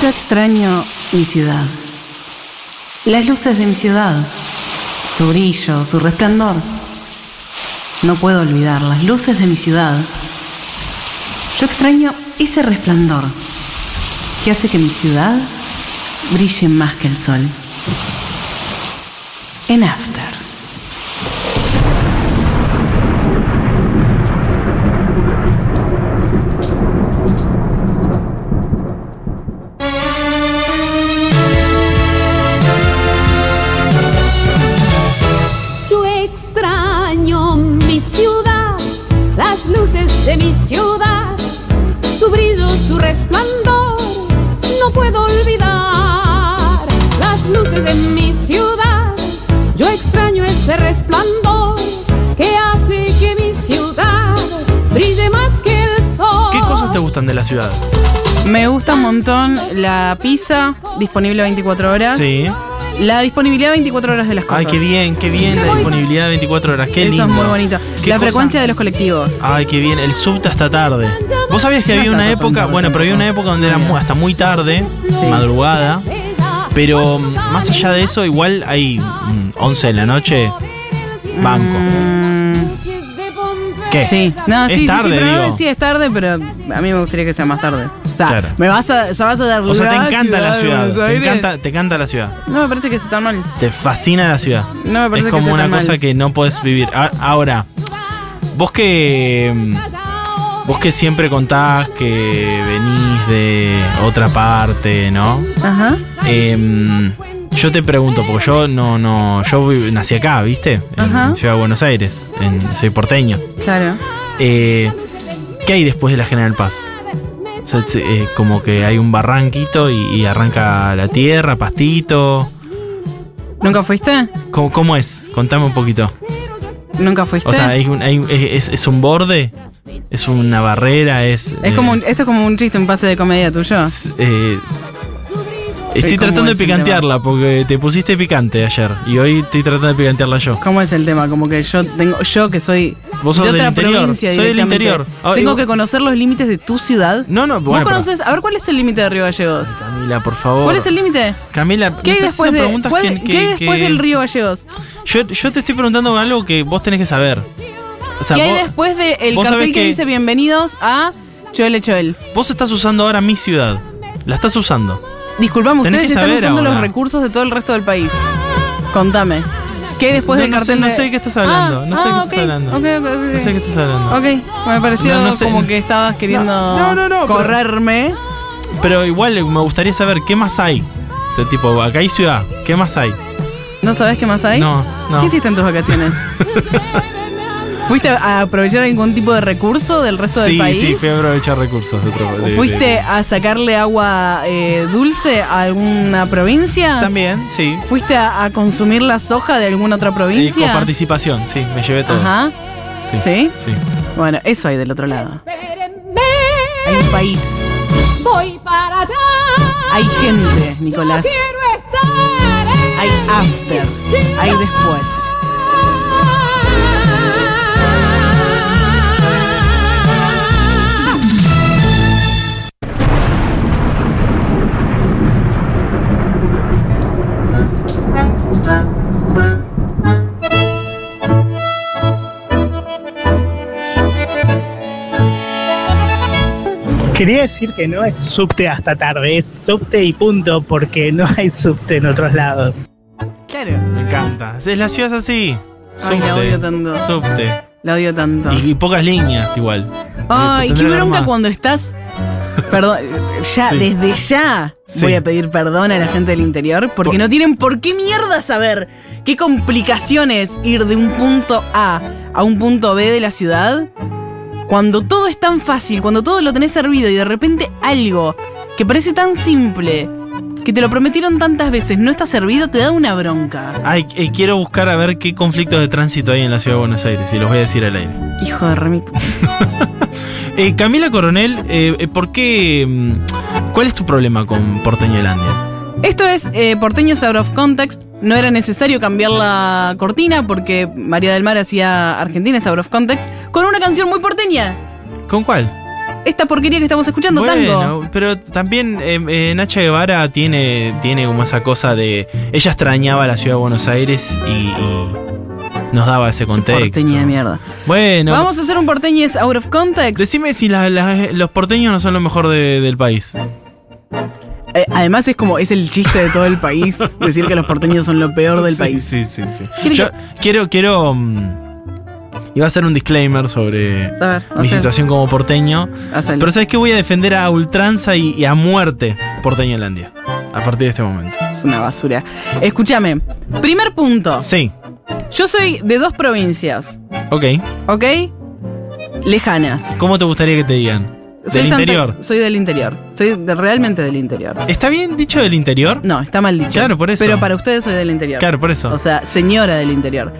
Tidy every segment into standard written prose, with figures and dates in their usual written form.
Yo extraño mi ciudad, las luces de mi ciudad, su brillo, su resplandor. No puedo olvidar las luces de mi ciudad. Yo extraño ese resplandor que hace que mi ciudad brille más que el sol. En After. De mi ciudad, su brillo, su resplandor, no puedo olvidar las luces de mi ciudad. Yo extraño ese resplandor que hace que mi ciudad brille más que el sol. ¿Qué cosas te gustan de la ciudad? Me gusta un montón la pizza, disponible 24 horas. Sí. La disponibilidad 24 horas de las cosas. Ay, qué bien la disponibilidad de 24 horas, qué lindo. Eso es muy bonito. La cosa? Frecuencia de los colectivos. Ay, qué bien, el subte hasta tarde. ¿Vos sabías que no había una época, bueno, pero había una época donde era hasta muy tarde, sí, madrugada, pero más allá de eso, igual hay 11 de la noche, banco. ¿Qué? Sí. No, es sí, tarde, sí, pero sí, es tarde, pero a mí me gustaría que sea más tarde. O sea, claro, me vas a dar lugar. O sea, te encanta la ciudad. Te encanta la ciudad. No me parece que esté tan mal. Te fascina la ciudad. No me parece que esté tan mal. Es como una cosa que no podés vivir. Ahora, vos que siempre contás que venís de otra parte, ¿no? Ajá. Yo te pregunto, porque yo nací acá, ¿viste? En Ciudad de Buenos Aires. Soy porteño. Claro. ¿Qué hay después de la General Paz? Como que hay un barranquito y arranca la tierra, pastito. ¿Nunca fuiste? ¿Cómo es? Contame un poquito. ¿Nunca fuiste? O sea, ¿es un borde? ¿Es una barrera? Esto es como un chiste, un pase de comedia tuyo. Estoy tratando de picantearla porque te pusiste picante ayer y hoy estoy tratando de picantearla yo. ¿Cómo es el tema? Como que yo que soy de otra provincia, soy del interior. Tengo que conocer los límites de tu ciudad. No, bueno. ¿Vos conoces? A ver, ¿cuál es el límite de Río Gallegos? Camila, por favor. ¿Cuál es el límite? Camila, ¿qué hay después del Río Gallegos? Yo te estoy preguntando algo que vos tenés que saber. O sea, ¿qué hay después del cartel que dice bienvenidos a Choele Choel? Vos estás usando ahora mi ciudad. La estás usando. Disculpame, ustedes están usando ahora los recursos de todo el resto del país. Contame. ¿Qué hay después del cartel? No sé de qué estás hablando. No sé de qué estás hablando. Ok, me pareció no sé, como que estabas queriendo correrme. Pero igual me gustaría saber qué más hay. Tipo, acá hay ciudad. ¿Qué más hay? ¿No sabes qué más hay? No. ¿Qué hiciste en tus vacaciones? ¿Fuiste a aprovechar algún tipo de recurso del resto del país? Sí, fui a aprovechar recursos. ¿Fuiste a sacarle agua dulce a alguna provincia? También, sí. ¿Fuiste a consumir la soja de alguna otra provincia? Sí, con participación, sí, me llevé todo. Ajá. ¿Sí? Bueno, eso hay del otro lado. Hay un país. Voy para allá. Hay gente, Nicolás. Yo quiero estar. Hay after. Hay después. Quería decir que no es subte hasta tarde, es subte y punto, porque no hay subte en otros lados. Claro. Me encanta. La ciudad es así. Subte. Ay, la odio tanto. Subte. La odio tanto. Y pocas líneas igual. Ay, qué bronca cuando estás... Perdón, ya, sí. Desde ya voy a pedir perdón a la gente del interior porque no tienen por qué mierda saber qué complicaciones ir de un punto A a un punto B de la ciudad cuando todo es tan fácil, cuando todo lo tenés servido y de repente algo que parece tan simple, que te lo prometieron tantas veces, no está servido, te da una bronca. Ay, quiero buscar a ver qué conflictos de tránsito hay en la ciudad de Buenos Aires y los voy a decir al aire. Hijo de Remi. Camila Coronel, ¿por qué? ¿Cuál es tu problema con Porteñolandia? Esto es Porteños Out of Context. No era necesario cambiar la cortina porque María del Mar hacía Argentina Out of Context con una canción muy porteña. ¿Con cuál? esta porquería que estamos escuchando, bueno, tango. Pero también Nacha Guevara tiene como esa cosa de... Ella extrañaba la ciudad de Buenos Aires y nos daba ese contexto. Porteña de mierda. Bueno, vamos a hacer un Porteños Out of Context. Decime si los porteños no son lo mejor del país. Además es el chiste de todo el país decir que los porteños son lo peor del país. Sí. Yo quiero iba a hacer un disclaimer sobre mi situación como porteño. Hacelo. Pero sabes que voy a defender a ultranza y a muerte Porteñolandia a partir de este momento. Es una basura. Escúchame. Primer punto. Sí. Yo soy de dos provincias. Ok. Lejanas. ¿Cómo te gustaría que te digan? ¿Del interior? Soy del interior. Soy realmente del interior. ¿Está bien dicho del interior? No, está mal dicho. Claro, por eso. Pero para ustedes soy del interior. Claro, por eso. O sea, señora del interior.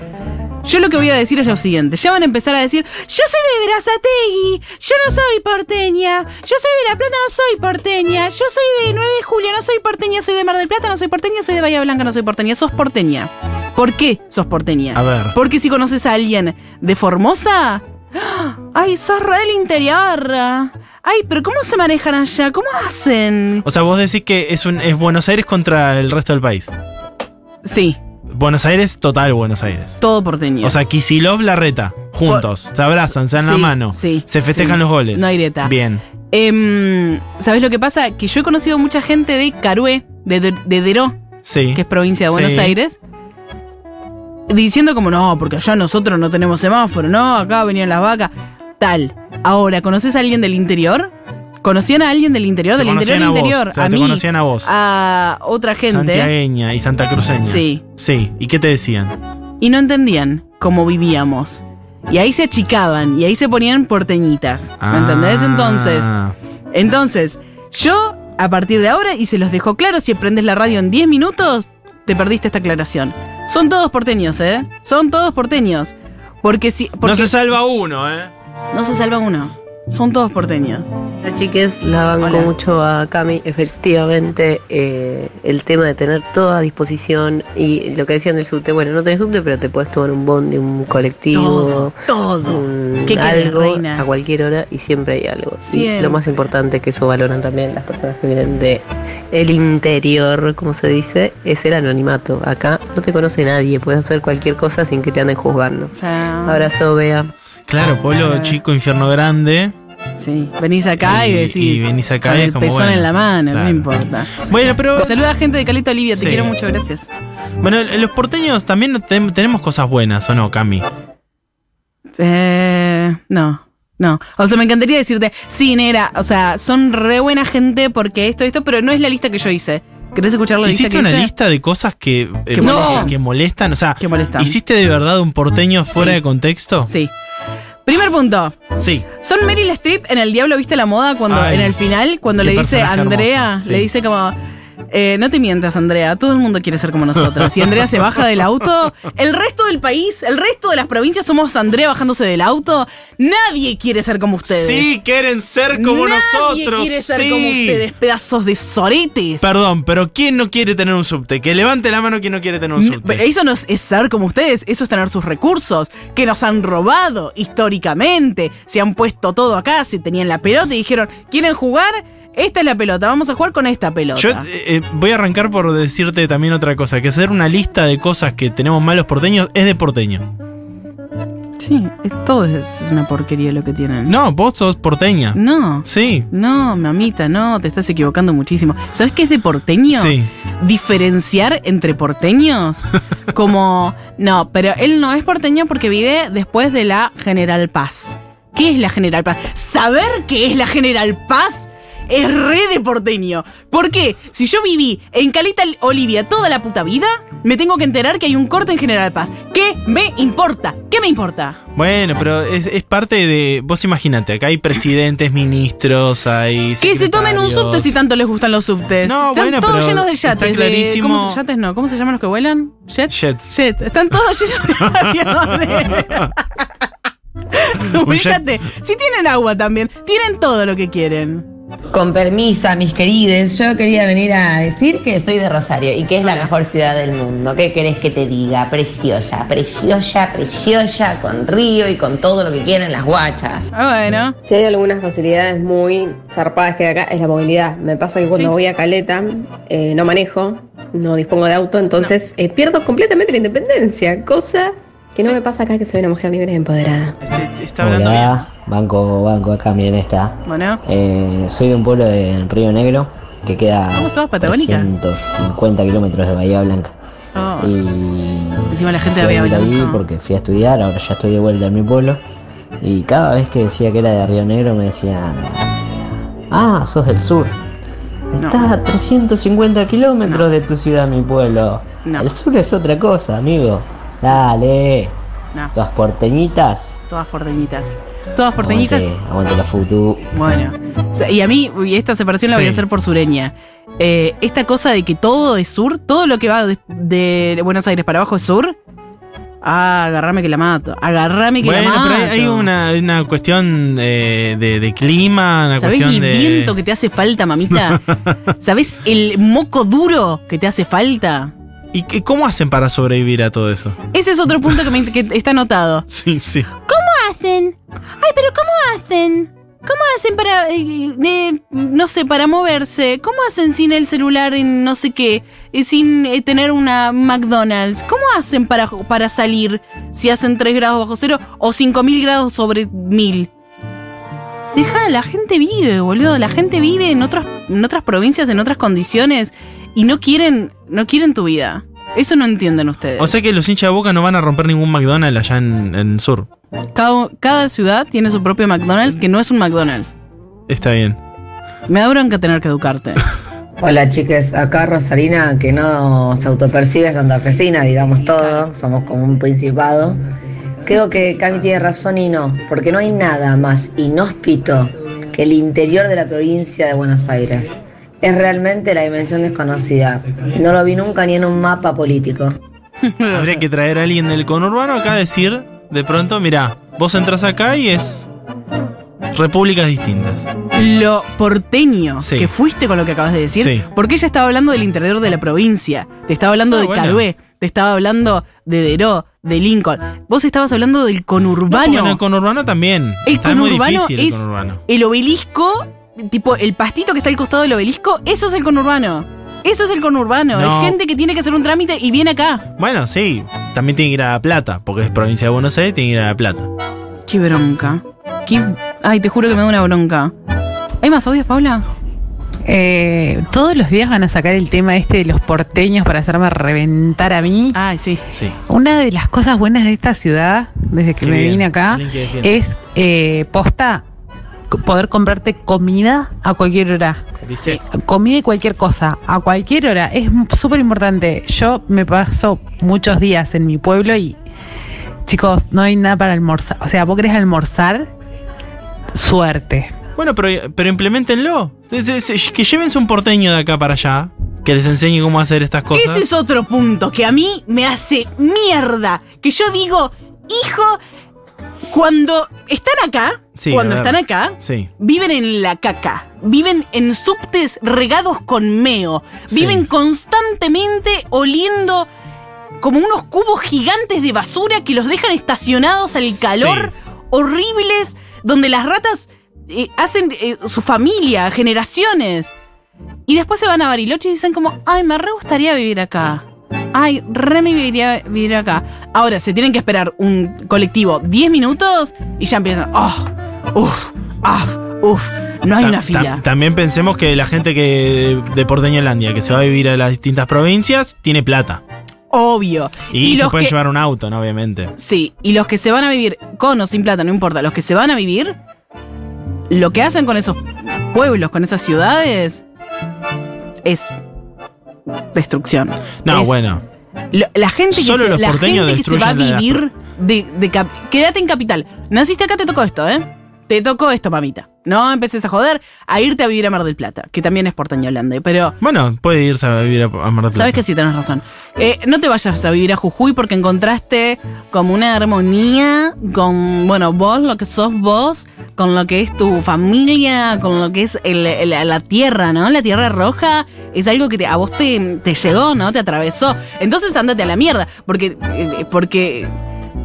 Yo lo que voy a decir es lo siguiente. Ya van a empezar a decir: yo soy de Berazategui, yo no soy porteña. Yo soy de La Plata, no soy porteña. Yo soy de 9 de Julio, no soy porteña. Soy de Mar del Plata, no soy porteña. Soy de Bahía Blanca, no soy porteña. Sos porteña. ¿Por qué sos porteña? A ver. Porque si conoces a alguien de Formosa, ¡ay, sos re del interior! ¡Ay, pero cómo se manejan allá! ¿Cómo hacen? O sea, vos decís que es Buenos Aires contra el resto del país. Sí. Buenos Aires, total Buenos Aires. Todo porteño. O sea, Kicillof, Larreta, juntos. Se abrazan, se dan la mano. Sí. Se festejan los goles. No hay grieta. Bien. ¿Sabés lo que pasa? Que yo he conocido mucha gente de Carhué, de Deró, que es provincia de Buenos Aires, diciendo como, no, porque allá nosotros no tenemos semáforo, no, acá venían las vacas, tal. Ahora, ¿conoces a alguien del interior? ¿Conocían a alguien del interior? Del interior al interior. A mí, conocían a vos. A otra gente. Santiagueña y santacruceña. Sí. ¿Y qué te decían? Y no entendían cómo vivíamos. Y ahí se achicaban, y ahí se ponían porteñitas. ¿Me entendés? Entonces, yo, a partir de ahora, y se los dejo claro, si prendés la radio en 10 minutos, te perdiste esta aclaración. Son todos porteños, ¿eh? Son todos porteños. Porque no se salva uno, ¿eh? No se salva uno. Son todos porteños. Hola, chiques, la banco mucho a Cami. Efectivamente, el tema de tener todo a disposición y lo que decían del subte. Bueno, no tenés subte, pero te podés tomar un bondi, un colectivo. Todo. Algo a cualquier hora y siempre hay algo. Siempre. Y lo más importante es que eso valoran también las personas que vienen de el interior, como se dice, es el anonimato. Acá no te conoce nadie, puedes hacer cualquier cosa sin que te anden juzgando. Abrazo, Bea. Claro, pueblo chico, infierno grande. Sí, venís acá y decís. Y venís acá con el pezón en la mano, claro. No importa. Bueno, pero. Saluda a gente de Caleta Olivia, te quiero mucho, gracias. Bueno, los porteños también tenemos cosas buenas, ¿o no, Cami? No. O sea, me encantaría decirte, sí, negra, o sea, son re buena gente porque esto, pero no es la lista que yo hice. ¿Querés escuchar la lista que hice? ¿Hiciste una lista de cosas que molestan? O sea, ¿hiciste de verdad un porteño fuera de contexto? Sí. Primer punto. Sí. Son Meryl Streep en El Diablo Viste la Moda cuando en el final, cuando le dice a Andrea, le dice como, no te mientas, Andrea, todo el mundo quiere ser como nosotros. Y Andrea se baja del auto, el resto del país, el resto de las provincias somos Andrea bajándose del auto. Nadie quiere ser como ustedes. Sí, quieren ser como nosotros. Nadie quiere ser como ustedes, pedazos de soretes. Perdón, pero ¿quién no quiere tener un subte? Que levante la mano quien no quiere tener un subte. Pero eso no es ser como ustedes, eso es tener sus recursos, que nos han robado históricamente. Se han puesto todo acá, se tenían la pelota y dijeron, ¿quieren jugar? Esta es la pelota, vamos a jugar con esta pelota. Yo voy a arrancar por decirte también otra cosa, que hacer una lista de cosas que tenemos malos porteños es de porteño. Sí, todo es una porquería lo que tienen. No, vos sos porteña. No. Sí. No, mamita, no, te estás equivocando muchísimo. ¿Sabés qué es de porteño? Sí. Diferenciar entre porteños. Como, no, pero él no es porteño porque vive después de la General Paz. ¿Qué es la General Paz? ¿Saber qué es la General Paz? Es re de porteño. ¿Por qué? Si yo viví en Caleta Olivia toda la puta vida, me tengo que enterar que hay un corte en General Paz. ¿Qué me importa? ¿Qué me importa? Bueno, pero es parte de... Vos imaginate, acá hay presidentes, ministros, hay secretarios. Que se tomen un subte si tanto les gustan los subtes. No, están bueno, todos pero llenos de yates. Está clarísimo. ¿Cómo yates no? ¿Cómo se llaman los que vuelan? Jets. Están todos llenos de aviones. Un yate. Si tienen agua también, tienen todo lo que quieren. Con permisa, mis querides, yo quería venir a decir que soy de Rosario y que es la mejor ciudad del mundo. ¿Qué querés que te diga? Preciosa, preciosa, preciosa, con río y con todo lo que quieran las guachas. Ah, bueno. Si hay algunas facilidades muy zarpadas que hay acá, es la movilidad. Me pasa que cuando voy a Caleta, no manejo, no dispongo de auto, entonces pierdo completamente la independencia, cosa que no me pasa acá, que soy una mujer libre y empoderada. Está hablando bien. Banco, acá miren esta. Bueno. Soy de un pueblo de Río Negro que queda a 350 kilómetros de Bahía Blanca. Oh. Y encima la gente de Bahía Blanca. Porque fui a estudiar, ahora ya estoy de vuelta en mi pueblo. Y cada vez que decía que era de Río Negro me decían: ah, sos del sur. Estás a 350 kilómetros de tu ciudad, mi pueblo. No. El sur es otra cosa, amigo. Dale. No. Todas porteñitas. Todas porteñitas. Aguante la futu. Bueno. Y a mí, y esta separación la voy a hacer por sureña. Esta cosa de que todo es sur, todo lo que va de Buenos Aires para abajo es sur. Ah, agarrame que la mato. Bueno, pero hay una cuestión de clima, una cuestión de... ¿Sabés el viento que te hace falta, mamita? ¿Sabés el moco duro que te hace falta? ¿Y cómo hacen para sobrevivir a todo eso? Ese es otro punto que está anotado. Sí. ¿Cómo hacen para, no sé, para moverse? ¿Cómo hacen sin el celular en no sé qué? Sin tener una McDonald's. ¿Cómo hacen para salir si hacen 3 grados bajo cero o 5000 grados sobre 1000? Deja, la gente vive, boludo. La gente vive en otras provincias, en otras condiciones y no quieren tu vida. Eso no entienden ustedes. O sea que los hinchas de Boca no van a romper ningún McDonald's allá en el sur. Cada ciudad tiene su propio McDonald's, que no es un McDonald's. Está bien. Me da bronca tener que educarte. Hola, chiques. Acá Rosarina, que no se autopercibe santafesina, digamos todo. Somos como un principado. Creo que Cami tiene razón y no, porque no hay nada más inhóspito que el interior de la provincia de Buenos Aires. Es realmente la dimensión desconocida. No lo vi nunca ni en un mapa político. Habría que traer a alguien del conurbano acá a decir, de pronto, mirá, vos entras acá y es repúblicas distintas. Lo porteño que fuiste con lo que acabas de decir, porque ella estaba hablando del interior de la provincia. Te estaba hablando de Carhué, te estaba hablando de Deró, de Lincoln. Vos estabas hablando del conurbano. No, el conurbano también. El conurbano es el obelisco. Tipo, el pastito que está al costado del obelisco, eso es el conurbano. No. Hay gente que tiene que hacer un trámite y viene acá. Bueno, sí. También tiene que ir a La Plata, porque es provincia de Buenos Aires, tiene que ir a La Plata. Qué bronca. Ay, te juro que me da una bronca. ¿Hay más audios, Paula? Todos los días van a sacar el tema este de los porteños para hacerme reventar a mí. Ay, sí. Una de las cosas buenas de esta ciudad, desde que vine acá, es posta. Poder comprarte comida a cualquier hora. Comida y cualquier cosa, a cualquier hora. Es súper importante. Yo me paso muchos días en mi pueblo y, chicos, no hay nada para almorzar. O sea, vos querés almorzar, suerte. Bueno, pero implementenlo. Que llévense un porteño de acá para allá, que les enseñe cómo hacer estas cosas. Ese es otro punto que a mí me hace mierda. Que yo digo, hijo, cuando están acá, viven en la caca, viven en subtes regados con meo, viven constantemente oliendo como unos cubos gigantes de basura que los dejan estacionados al calor, horribles, donde las ratas hacen su familia, generaciones. Y después se van a Bariloche y dicen como, ay, me re gustaría vivir acá. Ay, Remy debería vivir acá. Ahora, se tienen que esperar un colectivo 10 minutos y ya empiezan. No hay una fila. También pensemos que la gente que de Porteñolandia que se va a vivir a las distintas provincias tiene plata. Obvio. Y se pueden llevar un auto, ¿no? Obviamente. Sí, y los que se van a vivir con o sin plata, no importa. Los que se van a vivir, lo que hacen con esos pueblos, con esas ciudades, es destrucción. No, bueno. La gente que se va a vivir de quédate en capital. Naciste acá, te tocó esto, ¿eh? te tocó esto, mamita. No empeces a joder, a irte a vivir a Mar del Plata, que también es Porteñolandia, pero... Bueno, puede irse a vivir a Mar del Plata. Sabes que sí, tenés razón. No te vayas a vivir a Jujuy porque encontraste como una armonía con, bueno, vos, lo que sos vos, con lo que es tu familia, con lo que es la tierra, ¿no? La tierra roja es algo que a vos te llegó, ¿no? Te atravesó. Entonces ándate a la mierda, porque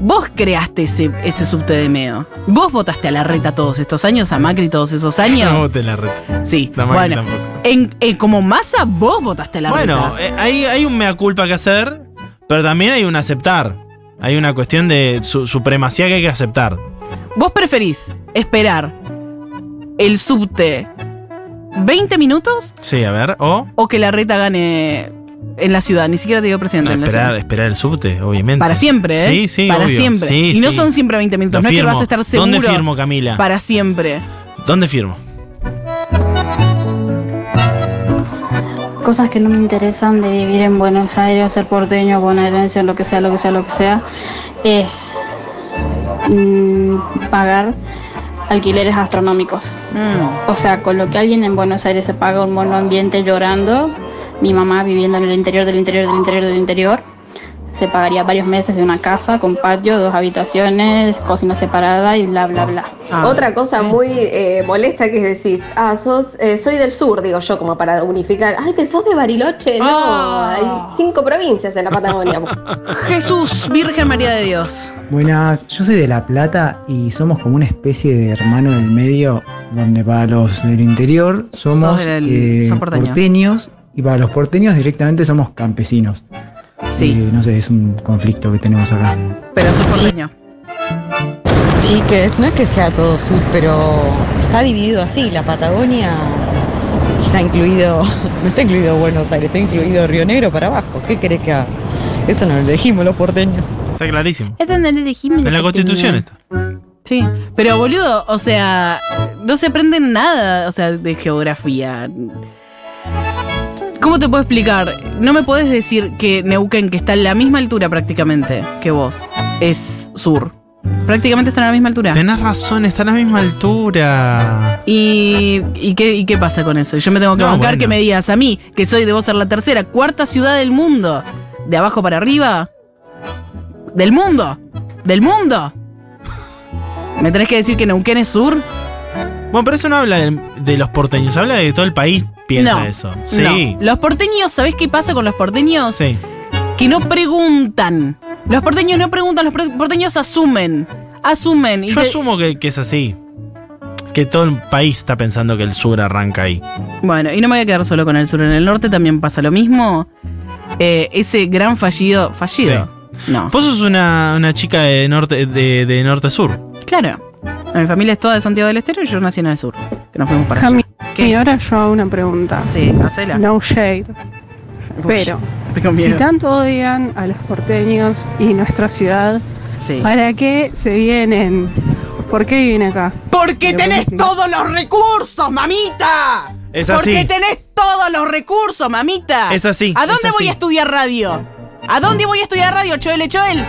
vos creaste ese subte de meo. Vos votaste a Larreta todos estos años, a Macri todos esos años. No voté a Larreta. Sí, la Macri bueno, tampoco. Como masa vos votaste a Larreta. Bueno, hay un mea culpa que hacer, pero también hay un aceptar. Hay una cuestión de supremacía que hay que aceptar. ¿Vos preferís esperar el subte 20 minutos? Sí, a ver, o que Larreta gane... En la ciudad, ni siquiera te digo presidente. No, esperar el subte, obviamente. Para siempre, ¿eh? Sí, sí, para obvio. Siempre. Sí, y no sí. Son siempre 20 minutos, no es que vas a estar seguro. ¿Dónde firmo, Camila? Para siempre. ¿Dónde firmo? Cosas que no me interesan de vivir en Buenos Aires, ser porteño, bonaerense, lo que sea, es pagar alquileres astronómicos. O sea, con lo que alguien en Buenos Aires se paga un monoambiente llorando... Mi mamá viviendo en el interior, se pagaría varios meses de una casa con patio, 2 habitaciones, cocina separada y bla, bla, bla. Otra cosa muy molesta que decís, soy del sur, digo yo, como para unificar. Ay, que sos de Bariloche, no, hay 5 provincias en la Patagonia. Jesús, Virgen María de Dios. Buenas, yo soy de La Plata y somos como una especie de hermano del medio, donde para los del interior somos porteños. Y para los porteños directamente somos campesinos. Sí. No sé, es un conflicto que tenemos acá. Pero sos porteño. Chiques, no es que sea todo sur, pero está dividido así. La Patagonia está incluido, no está incluido Buenos Aires, está incluido Río Negro para abajo. ¿Qué querés que haga? Eso no lo elegimos los porteños. Está clarísimo. Es donde lo elegimos. En la Constitución está. Sí, pero boludo, o sea, no se aprende nada, o sea, de geografía. ¿Cómo te puedo explicar? No me podés decir que Neuquén, que está a la misma altura prácticamente que vos, es sur. Prácticamente está a la misma altura. Tenés razón, está a la misma altura. ¿Y qué pasa con eso? Yo me tengo que bancar que me digas a mí, que soy, debo ser la 3ª, 4ª ciudad del mundo. ¿De abajo para arriba? ¿Del mundo? ¿Me tenés que decir que Neuquén es sur? Bueno, pero eso no habla de los porteños, habla de todo el país piensa eso. Sí. No. Los porteños, ¿sabés qué pasa con los porteños? Sí. Que no preguntan. Los porteños no preguntan, los porteños asumen. Yo asumo que es así. Que todo el país está pensando que el sur arranca ahí. Bueno, y no me voy a quedar solo con el sur. En el norte también pasa lo mismo. Ese gran fallido. Sí. No. Vos sos una chica de norte-sur. Claro. Mi familia es toda de Santiago del Estero y yo nací en el sur. Que nos fuimos para allá. Y ahora yo hago una pregunta. Sí, hacela. No shade. Uy, pero, si tanto odian a los porteños y nuestra ciudad, sí. ¿Para qué se vienen? ¿Por qué viven acá? ¡Porque tenés todos los recursos, mamita! Es así. ¡Porque tenés todos los recursos, mamita! Es así. ¿A dónde voy a estudiar radio? Choele Choel?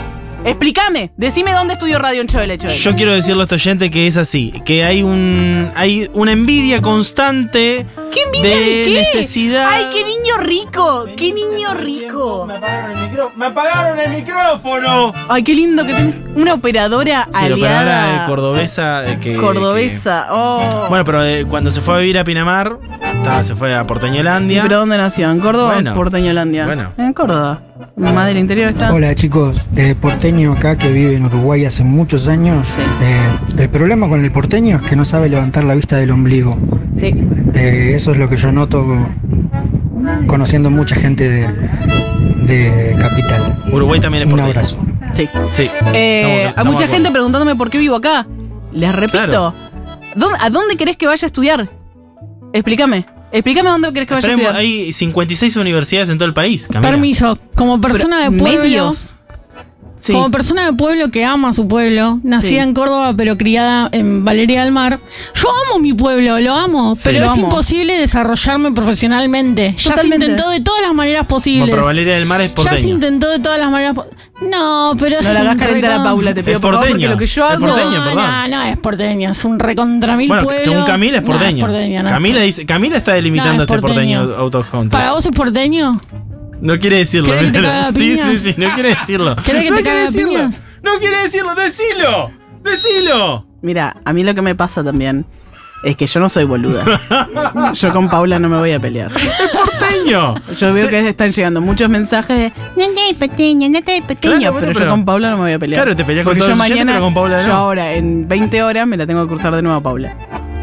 Explícame, decime dónde estudió radio en Choele Choel. Yo quiero decirle a este oyente que es así, que hay una envidia constante. ¿Qué envidia de qué? Necesidad. ¡Ay, qué niño rico! ¡Qué niño rico! ¡Me apagaron el micrófono! ¡Ay, qué lindo que tenés una operadora aliada! Sí, la operadora cordobesa. Oh. Bueno, pero cuando se fue a vivir a Pinamar, se fue a Porteñolandia. ¿Pero dónde nació? ¿En Córdoba o en Porteñolandia? Bueno. En Córdoba. Mamá del interior está. Hola chicos, porteño acá que vive en Uruguay hace muchos años. Sí. El problema con el porteño es que no sabe levantar la vista del ombligo. Sí. Eso es lo que yo noto conociendo mucha gente de Capital. Uruguay también es porteño. Un abrazo. Sí. Sí. Hay mucha gente preguntándome por qué vivo acá. Les repito, claro. ¿A dónde querés que vaya a estudiar? Explícame dónde querés que vaya a estudiar. Hay 56 universidades en todo el país. Camila. Permiso, como persona de pueblo. Medios. Sí. Como persona de pueblo que ama su pueblo, nacida en Córdoba pero criada en Valeria del Mar, yo amo mi pueblo, lo amo, pero es imposible desarrollarme profesionalmente. Totalmente. Ya se intentó de todas las maneras posibles. Pero Valeria del Mar es porteño. Ya se intentó de todas las maneras posibles. No, pero es. No la hagas calentar a Paula, te pido por favor, porque lo que yo hago. No, es porteño, es un recontra mil pueblo. Según Camila es porteño. Camila está delimitando este porteño out of context. ¿Para vos es porteño? No quiere decirlo. ¿Querés que te caga sí, no quiere decirlo. ¿Querés que te caga piñas? No quiere decirlo, decilo. Decilo. Mira, a mí lo que me pasa también es que yo no soy boluda. Yo con Paula no me voy a pelear. ¡Es porteño! Yo veo que están llegando muchos mensajes de no estoy pequeño, claro, bueno, pero yo con Paula no me voy a pelear. Claro, te peleas con todos. Yo mañana, pero con Paula no. Yo ahora, en 20 horas, me la tengo que cruzar de nuevo a Paula.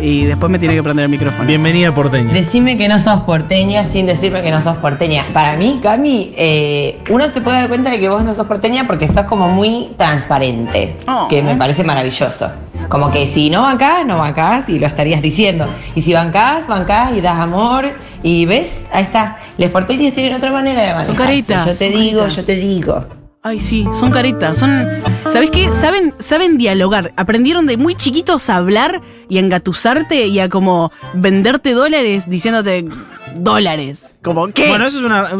Y después me tiene que prender el micrófono. Bienvenida, porteña. Decime que no sos porteña sin decirme que no sos porteña. Para mí, Cami, uno se puede dar cuenta de que vos no sos porteña porque sos como muy transparente, que me parece maravilloso. Como que si no bancás, no bancás y lo estarías diciendo. Y si bancás, bancás y das amor. Y ves, ahí está. Los porteños tienen otra manera de manejarse. Son caritas. Yo te digo. Ay, sí, son caritas, son... ¿Sabés qué? Saben dialogar. Aprendieron de muy chiquitos a hablar y a engatusarte y a como venderte dólares diciéndote dólares. Como, ¿qué? Bueno,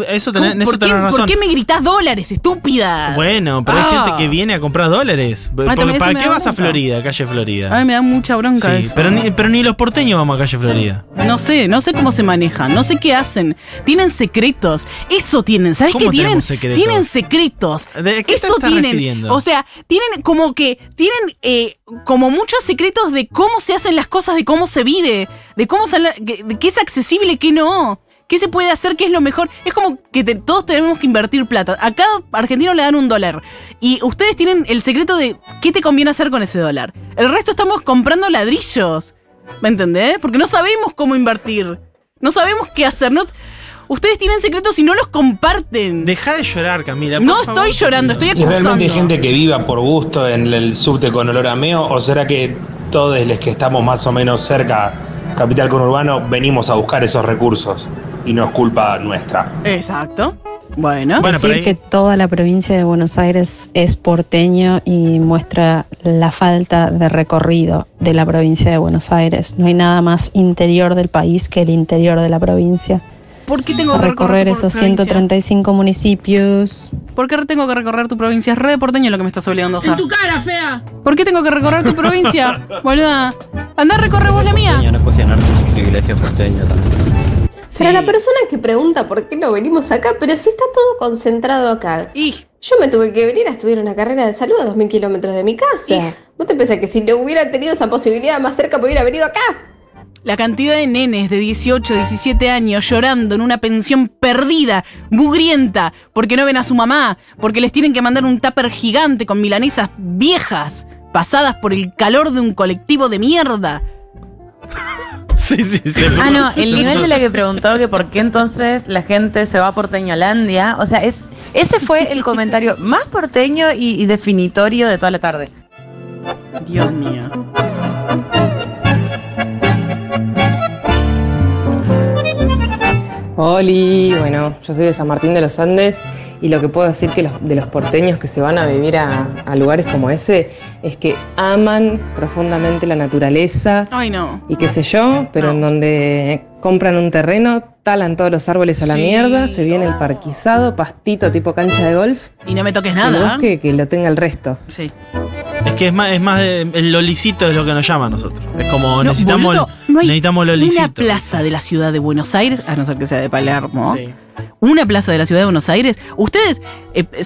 eso tenés razón. ¿Por qué me gritás dólares, estúpida? Bueno, pero hay gente que viene a comprar dólares. Porque, ¿para qué vas a Florida, calle Florida? Ay, me da mucha bronca eso. Pero ni los porteños vamos a calle Florida. No sé cómo se manejan, no sé qué hacen. Tienen secretos, eso tienen. ¿Sabés qué tienen? Tienen secretos. ¿De qué eso te estás refiriendo? O sea, tienen como que como muchos secretos de cómo se hacen las cosas, de cómo se vive, de cómo de qué es accesible, qué no, qué se puede hacer, qué es lo mejor. Es como que todos tenemos que invertir plata. A cada argentino le dan $1 y ustedes tienen el secreto de qué te conviene hacer con ese dólar. El resto estamos comprando ladrillos, ¿me entendés? Porque no sabemos cómo invertir, no sabemos qué hacer, Ustedes tienen secretos y no los comparten. Deja de llorar, Camila. No estoy llorando, estoy acusando. ¿Realmente hay gente que viva por gusto en el subte con olor a meo? ¿O será que todos los que estamos más o menos cerca, capital conurbano, venimos a buscar esos recursos y no es culpa nuestra? Exacto. Bueno, decir que toda la provincia de Buenos Aires es porteño y muestra la falta de recorrido de la provincia de Buenos Aires. No hay nada más interior del país que el interior de la provincia. ¿Por qué tengo que recorrer esos 135 municipios? ¿Por qué tengo que recorrer tu provincia? Es re de porteño lo que me estás obligando a hacer. ¡En tu cara, fea! ¿Por qué tengo que recorrer tu provincia, boluda? Andá, recorre vos la mía. No es cuestionar tus privilegios porteños también. Para la persona que pregunta por qué no venimos acá, pero si está todo concentrado acá. Yo me tuve que venir a estudiar una carrera de salud a 2.000 kilómetros de mi casa. ¿No te pensás que si no hubiera tenido esa posibilidad más cerca me hubiera venido acá? La cantidad de nenes de 18, 17 años llorando en una pensión perdida, mugrienta, porque no ven a su mamá, porque les tienen que mandar un tupper gigante con milanesas viejas, pasadas por el calor de un colectivo de mierda. Sí. El nivel de la que preguntó que por qué entonces la gente se va a Porteñolandia, o sea, ese fue el comentario más porteño y definitorio de toda la tarde. Dios mío. Oli, bueno, yo soy de San Martín de los Andes y lo que puedo decir que de los porteños que se van a vivir a lugares como ese es que aman profundamente la naturaleza. Ay, no. Y qué sé yo, pero no. En donde compran un terreno, talan todos los árboles a la mierda, se viene el parquizado, pastito tipo cancha de golf. Y no me toques nada. Y que lo tenga el resto. Sí. Es que es más el lolicito es lo que nos llama a nosotros. Es como necesitamos lolicito. Una plaza de la ciudad de Buenos Aires, a no ser que sea de Palermo. Sí. Una plaza de la ciudad de Buenos Aires. Ustedes,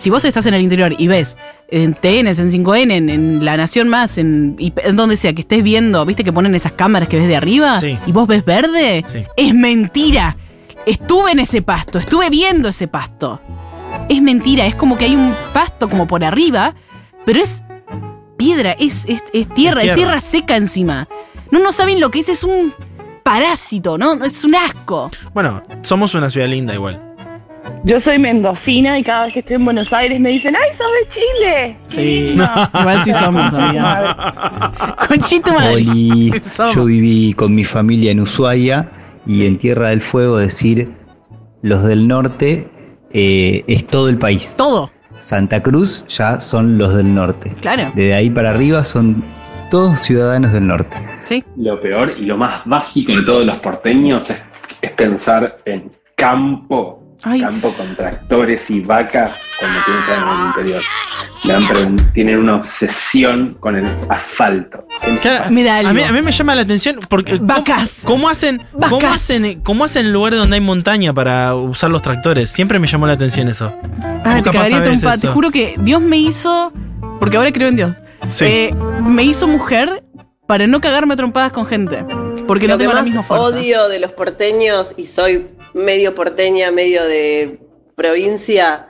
si vos estás en el interior y ves en TN, en 5N, en La Nación Más, en donde sea que estés viendo, viste que ponen esas cámaras que ves de arriba y vos ves verde, es mentira. Estuve en ese pasto, estuve viendo ese pasto. Es mentira, es como que hay un pasto como por arriba, pero es piedra, es tierra seca encima. No saben lo que es un parásito, ¿no? Es un asco. Bueno, somos una ciudad linda igual. Yo soy mendocina y cada vez que estoy en Buenos Aires me dicen ¡ay, sos de Chile! Sí, no. Igual sí somos, amiga. Conchito madre. Oli, yo viví con mi familia en Ushuaia y en Tierra del Fuego decir los del norte es todo el país. Todo. Santa Cruz ya son los del norte. Claro. De ahí para arriba son todos ciudadanos del norte. Sí. Lo peor y lo más básico de todos los porteños es pensar en campo. Ay. Campo con tractores y vacas cuando piensan en el interior. Tienen una obsesión con el asfalto. Claro, a mí me llama la atención porque vacas. ¿Cómo hacen lugares donde hay montaña para usar los tractores? Siempre me llamó la atención eso. Ah, te juro que Dios me hizo, porque ahora creo en Dios. Sí. Me hizo mujer para no cagarme a trompadas con gente, porque lo no tengo la misma fuerza. Lo que más odio de los porteños, y soy medio porteña, medio de provincia,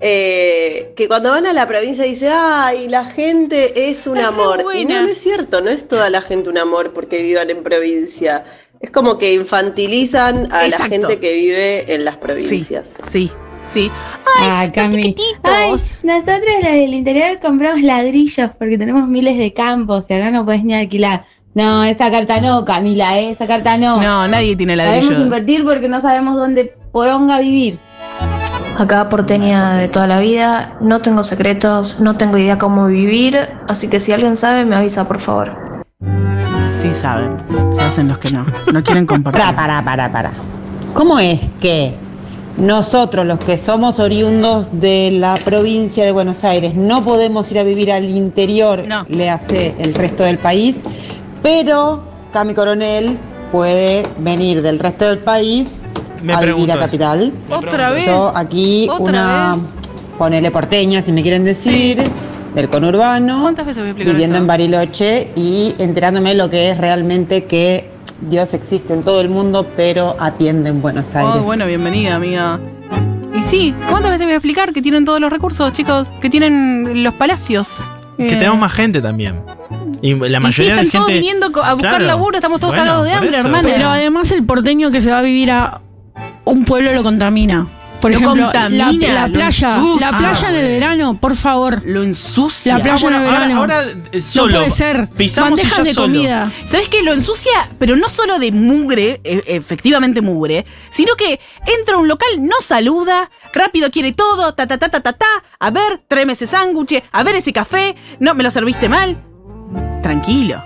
que cuando van a la provincia dicen, ay, la gente es un amor. Y no es cierto, no es toda la gente un amor porque vivan en provincia. Es como que infantilizan a la gente que vive en las provincias. Sí, sí. Sí. Ay, ay, nosotros los del interior compramos ladrillos porque tenemos miles de campos y acá no podés ni alquilar. No, esa carta no, Camila, esa carta no. No, nadie tiene ladrillos. Sabemos invertir porque no sabemos dónde poronga vivir. Acá porteña de toda la vida, no tengo secretos, no tengo idea cómo vivir, así que si alguien sabe me avisa por favor. Sí saben, se hacen los que no quieren compartir. Para. ¿Cómo es que nosotros, los que somos oriundos de la provincia de Buenos Aires, no podemos ir a vivir al interior, le hace el resto del país, pero Cami Coronel puede venir del resto del país a vivir a Capital? ¿Otra vez? Yo aquí ponele porteña, si me quieren decir, del conurbano. ¿Cuántas veces voy a explicar viviendo esto? En Bariloche y enterándome de lo que es realmente que Dios existe en todo el mundo, pero atiende en Buenos Aires. Oh, bueno, bienvenida, amiga. Y sí, ¿cuántas veces voy a explicar que tienen todos los recursos, chicos? Que tienen los palacios. Que tenemos más gente también. Y la mayoría de gente... están todos viniendo a buscar laburo, estamos todos cagados de hambre, hermano. Pero además el porteño que se va a vivir a un pueblo lo contamina. Por ejemplo, la playa. La playa en el verano, por favor. Lo ensucia. La playa en el verano. Ahora solo. No puede ser. Bandejas de comida. ¿Sabés qué? Lo ensucia, pero no solo de mugre, efectivamente mugre, sino que entra a un local, no saluda, rápido quiere todo, a ver, tráeme ese sándwich, a ver ese café, no, me lo serviste mal. Tranquilo.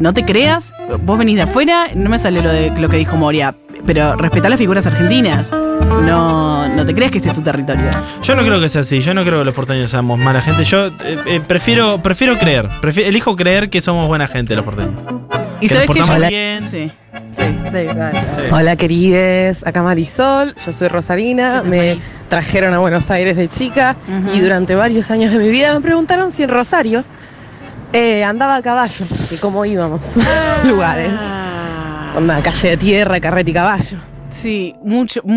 No te creas, vos venís de afuera, no me sale lo que dijo Moria, pero respetá las figuras argentinas. No te creas que este es tu territorio. Yo no creo que sea así, yo no creo que los porteños seamos mala gente. Yo prefiero creer, elijo creer que somos buena gente los porteños. ¿Y que sabes nos portamos bien? Sí. Hola querides, acá Marisol, yo soy Rosarina, me trajeron a Buenos Aires de chica y durante varios años de mi vida me preguntaron si en Rosario andaba a caballo, de cómo íbamos lugares. Onda, calle de tierra, carreta y caballo. Sí, mucho de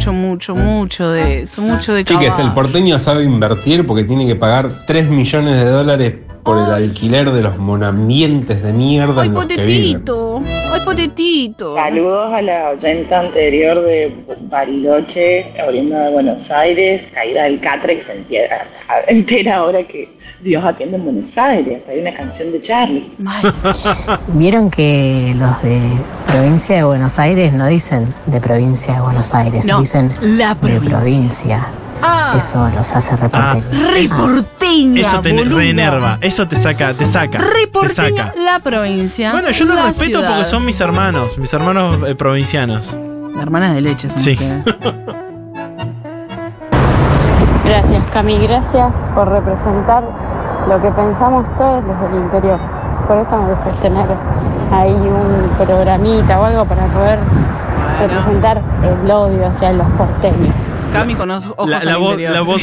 eso, mucho de caballo. Chiques, el porteño sabe invertir porque tiene que pagar $3 millones por el alquiler de los monambientes de mierda. ¡Ay, potetito! Saludos a la oyenta anterior de Bariloche, oriunda de Buenos Aires, caída del Catrex entera ahora que Dios atiende en Buenos Aires. Hay una canción de Charlie. ¿Vieron que los de provincia de Buenos Aires no dicen de provincia de Buenos Aires? No, dicen la provincia. De provincia. Ah, eso los hace reporteños. Reporteña, eso te reenerva. Eso te saca. Reporteña, la provincia. Bueno, yo los respeto ciudad. Porque son mis hermanos provincianos. Hermanas de leche son. Sí. Gracias, Cami, gracias por representar lo que pensamos todos los del interior. Por eso me gusta tener ahí un programita o algo para poder representar el odio hacia los porteños. Cami con ojos la voz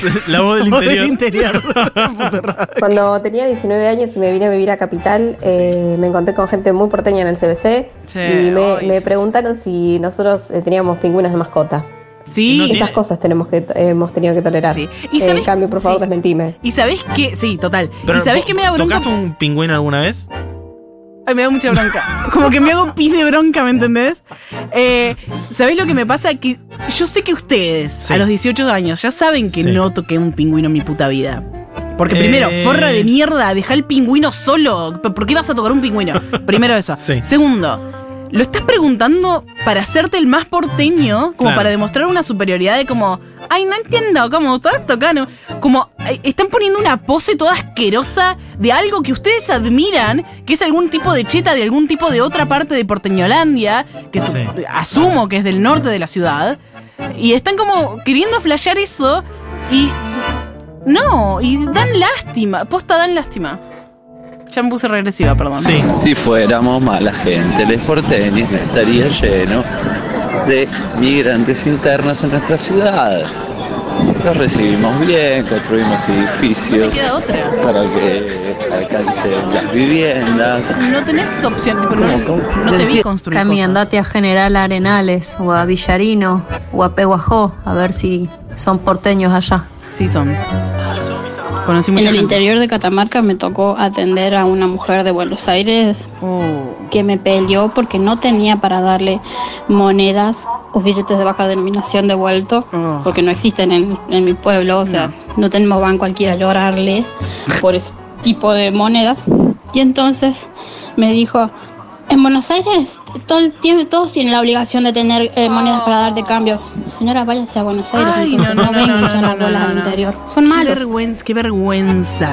del interior. Cuando tenía 19 años y me vine a vivir a Capital, me encontré con gente muy porteña en el CBC y me preguntaron si nosotros teníamos pingüinos de mascota. Sí. Esas cosas hemos tenido que tolerar. Sí. ¿Y sabés, Cami, por favor, desmentime? ¿Y sabés qué? Sí, total. Pero, ¿y sabés qué me da bronca? ¿Tocaste un pingüino alguna vez? Ay, me da mucha bronca. Como que me hago pis de bronca, ¿me entendés? ¿Sabés lo que me pasa? Que yo sé que ustedes, a los 18 años, ya saben que no toqué un pingüino en mi puta vida. Porque primero, forra de mierda, dejá el pingüino solo. ¿Por qué vas a tocar un pingüino? Primero eso. Sí. Segundo, lo estás preguntando para hacerte el más porteño, como para demostrar una superioridad de como, Ay, no entiendo cómo todas tocan. Como están poniendo una pose toda asquerosa de algo que ustedes admiran, que es algún tipo de cheta de algún tipo de otra parte de Porteñolandia, que sí, asumo que es del norte de la ciudad. Y están como queriendo flashear eso y... no, y dan lástima. Posta, dan lástima. Chambuse regresiva, perdón. Sí. Si fuéramos mala gente, les porteños no estaría lleno de migrantes internos en nuestra ciudad. Los recibimos bien, construimos edificios, no te queda otra, para que alcancen las viviendas. No tenés opción, no te vi construir. Cami, andate a General Arenales o a Villarino o a Peguajó, a ver si son porteños allá. Sí son. Conocí mucha en el gente. Interior de Catamarca me tocó atender a una mujer de Buenos Aires que me peleó porque no tenía para darle monedas o billetes de baja denominación de vuelto, porque no existen en mi pueblo, o sea, no tenemos banco al que ir a llorarle por ese tipo de monedas. Y entonces me dijo, en Buenos Aires todos tienen la obligación de tener monedas para dar de cambio. Señora, váyanse a Buenos Aires. Ay, entonces no vengan ya las bolas del interior. Son malos. Qué vergüenza.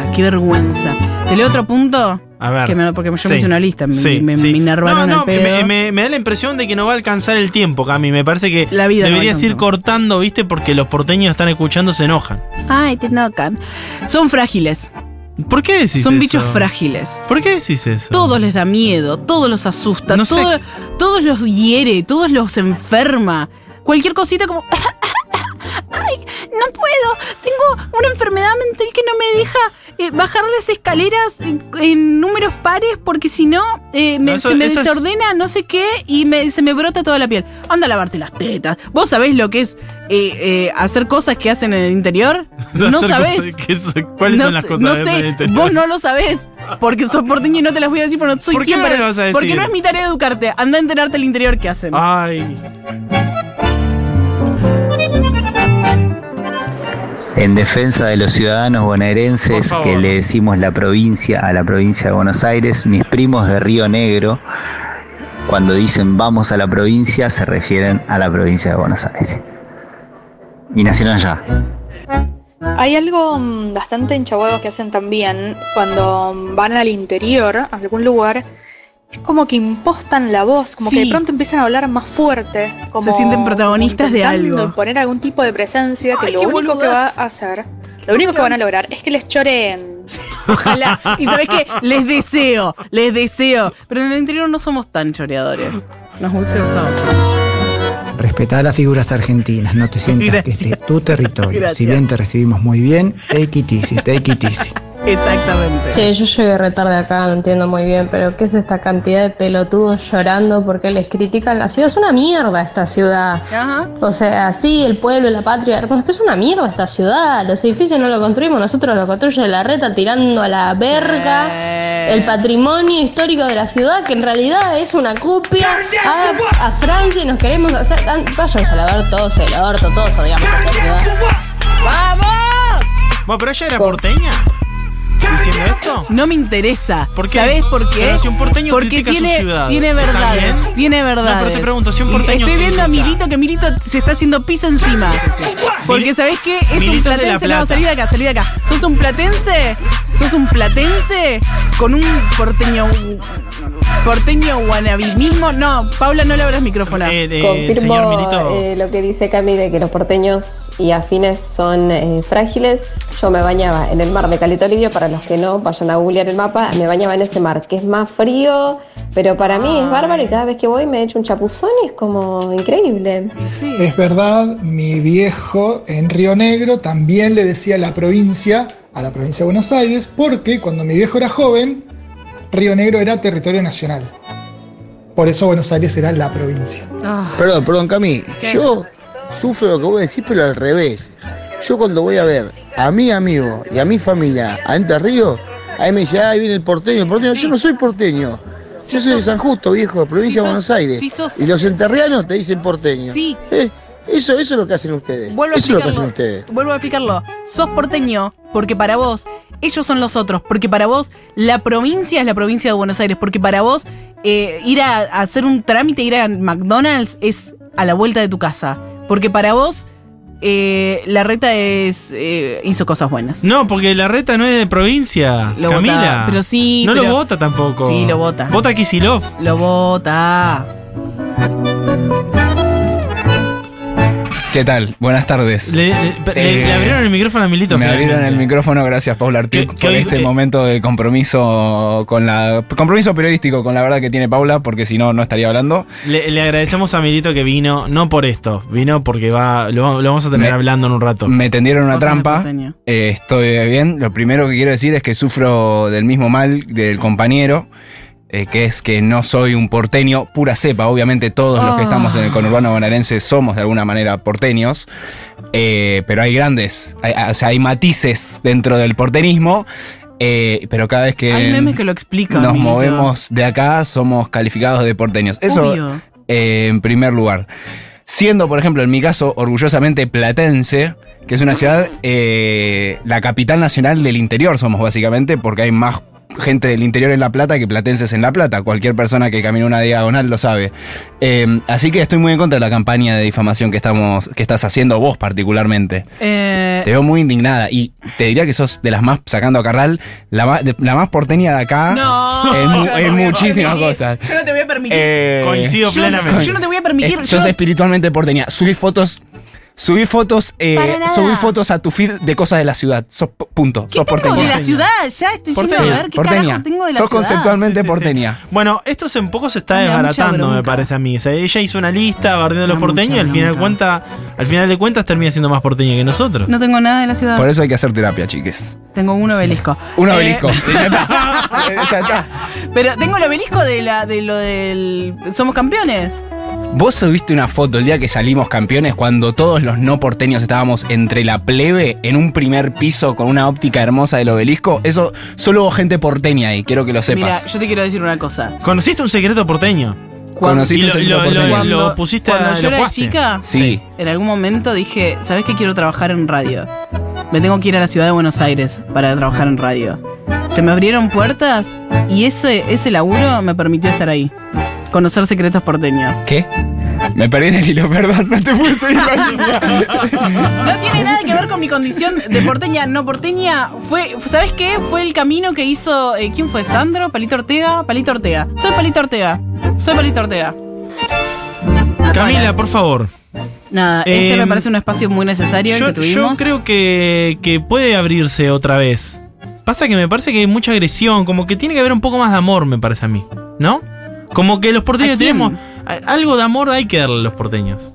¿Te leo otro punto? A ver. Porque yo me hice una lista, me narvaron al pedo. Me da la impresión de que no va a alcanzar el tiempo, Cami. Me parece que la vida deberías ir cortando, ¿viste? Porque los porteños están escuchando, se enojan. Ay, te enojan. Son frágiles. ¿Por qué decís eso? Son bichos frágiles. ¿Por qué decís eso? Todos les da miedo, todos los asusta, todos los hiere, todos los enferma. Cualquier cosita como... ¡ay, no puedo! Tengo una enfermedad mental que no me deja bajar las escaleras en números pares porque si no se me desordena no sé qué y se me brota toda la piel. Anda a lavarte las tetas. ¿Vos sabés lo que es hacer cosas que hacen en el interior? No sabés. ¿Cuáles son las cosas que hacen en el interior? Vos no lo sabés porque sos porteño y no te las voy a decir porque no soy quien para... ¿Por qué no? Porque no es mi tarea educarte. Anda a enterarte al interior qué hacen. Ay... En defensa de los ciudadanos bonaerenses que le decimos la provincia a la provincia de Buenos Aires, mis primos de Río Negro, cuando dicen vamos a la provincia, se refieren a la provincia de Buenos Aires. Y nacieron allá. Hay algo bastante enchaguado que hacen también cuando van al interior, a algún lugar. Es como que impostan la voz, como que de pronto empiezan a hablar más fuerte, como se sienten protagonistas de algo, poner algún tipo de presencia. Ay, que lo único boludas. Que va a hacer, lo único que van a lograr es que les choreen. Ojalá. Y sabés que les deseo, pero en el interior no somos tan choreadores. Nos gustamos. Respetá las figuras argentinas, no te sientas Gracias. Que este es tu territorio. Gracias. Si bien te recibimos muy bien, take it easy. Exactamente. Che, yo llegué retarde acá, no entiendo muy bien, pero ¿qué es esta cantidad de pelotudos llorando porque les critican la ciudad? Es una mierda esta ciudad. Ajá. O sea, sí, el pueblo, la patria, pero es una mierda esta ciudad. Los edificios no los construimos, nosotros los construye Larreta tirando a la verga el patrimonio histórico de la ciudad, que en realidad es una copia a Francia y nos queremos hacer... Váyanse a lavar todos el orto, todos odiamos esta ciudad. ¡Vamos! Bueno, pero ella era porteña. ¿Diciendo esto? No me interesa. ¿Por qué? ¿Sabés por qué? Pero si un porteño porque tiene verdades. Tiene verdades. No, pero te pregunto, si un porteño... Estoy viendo a Milito, que Milito se está haciendo pis encima. Porque ¿sabés qué? Es Milito un platense. No, salí de acá. ¿Sos un platense? Con un porteño... Porteño guanabismo. No, Paula, no le abras micrófono. Confirmo lo que dice Cami de que los porteños y afines son frágiles. Yo me bañaba en el mar de Caleta Olivia. Para los que no, vayan a googlear el mapa. Me bañaba en ese mar, que es más frío, pero para mí es bárbaro y cada vez que voy me echo un chapuzón y es como increíble. Sí. Es verdad, mi viejo en Río Negro también le decía la provincia a la provincia de Buenos Aires, porque cuando mi viejo era joven, Río Negro era territorio nacional. Por eso Buenos Aires era la provincia. Perdón, Cami. Yo sufro lo que vos decís, pero al revés. Yo cuando voy a ver a mi amigo y a mi familia a Entre Ríos, ahí me dice, ahí viene el porteño. Sí. Yo no soy porteño. Yo soy de San Justo, viejo, de provincia de Buenos Aires. Y los enterrianos te dicen porteño. Sí. Eso es lo que hacen ustedes. Vuelvo a explicarlo. Sos porteño porque para vos ellos son los otros, porque para vos la provincia es la provincia de Buenos Aires, porque para vos ir a hacer un trámite, ir a McDonald's es a la vuelta de tu casa, porque para vos Larreta es, hizo cosas buenas. No, porque Larreta no es de provincia, lo Camila. Vota, pero sí, no pero, lo vota tampoco. Sí, lo vota. Vota Kicillof. Lo vota. ¿Qué tal? Buenas tardes. ¿Le abrieron el micrófono a Milito? Me abrieron el micrófono, gracias Paula Artur, por este momento de compromiso periodístico con la verdad que tiene Paula, porque si no, no estaría hablando. Le agradecemos a Milito que vino, no por esto, vino porque lo vamos a tener hablando en un rato. Me tendieron una trampa, estoy bien. Lo primero que quiero decir es que sufro del mismo mal del compañero. Que es que no soy un porteño pura cepa, obviamente todos los que estamos en el conurbano bonaerense somos de alguna manera porteños, pero hay grandes, hay matices dentro del porteñismo, pero cada vez que hay memes que lo explican, nos movemos de acá somos calificados de porteños. Eso en primer lugar. Siendo, por ejemplo, en mi caso, orgullosamente platense, que es una ciudad, la capital nacional del interior somos básicamente, porque hay más gente del interior en La Plata que platenses en La Plata. Cualquier persona que camine una diagonal lo sabe. Así que estoy muy en contra de la campaña de difamación que estás haciendo vos particularmente. Te veo muy indignada y te diría que sos de las más, sacando a Carral, la más porteña de acá. No, en muchísimas cosas. Yo no te voy a permitir. Coincido plenamente. Yo no te voy a permitir. Sos espiritualmente porteña. Subí fotos, subí fotos a tu feed de cosas de la ciudad. Sos punto. ¿Sos porteña? ¿Tengo de la ciudad? Ya estoy diciendo, a ver qué carajo tengo de la ciudad. Sos conceptualmente porteña. Sí. Bueno, esto en poco se está desbaratando, me parece a mí. O sea, ella hizo una lista bardeando los porteños y al final de cuentas termina siendo más porteña que nosotros. No tengo nada de la ciudad. Por eso hay que hacer terapia, chiques. Tengo un obelisco. Un obelisco. Ya está. Pero tengo el obelisco de lo del Somos Campeones. Vos subiste una foto el día que salimos campeones cuando todos los no porteños estábamos entre la plebe en un primer piso con una óptica hermosa del obelisco. Eso solo hubo gente porteña ahí, quiero que lo sepas. Mira, yo te quiero decir una cosa. ¿Conociste un secreto porteño? Lo pusiste cuando yo era chica, sí. En algún momento dije, ¿sabés qué? Quiero trabajar en radio. Me tengo que ir a la ciudad de Buenos Aires para trabajar en radio. Se me abrieron puertas y ese laburo me permitió estar ahí. Conocer secretos porteños. ¿Qué? Me perdí en el hilo, perdón, no te pude seguir. No tiene nada que ver con mi condición de porteña, no porteña. Fue, ¿sabes qué? Fue el camino que hizo, ¿quién fue? ¿Sandro? ¿Palito Ortega? Soy Palito Ortega. Camila, por favor. Nada, este me parece un espacio muy necesario que tuvimos. Yo creo que puede abrirse otra vez. Pasa que me parece que hay mucha agresión, como que tiene que haber un poco más de amor, me parece a mí, ¿no? Como que los porteños tenemos algo de amor, hay que darle a los porteños.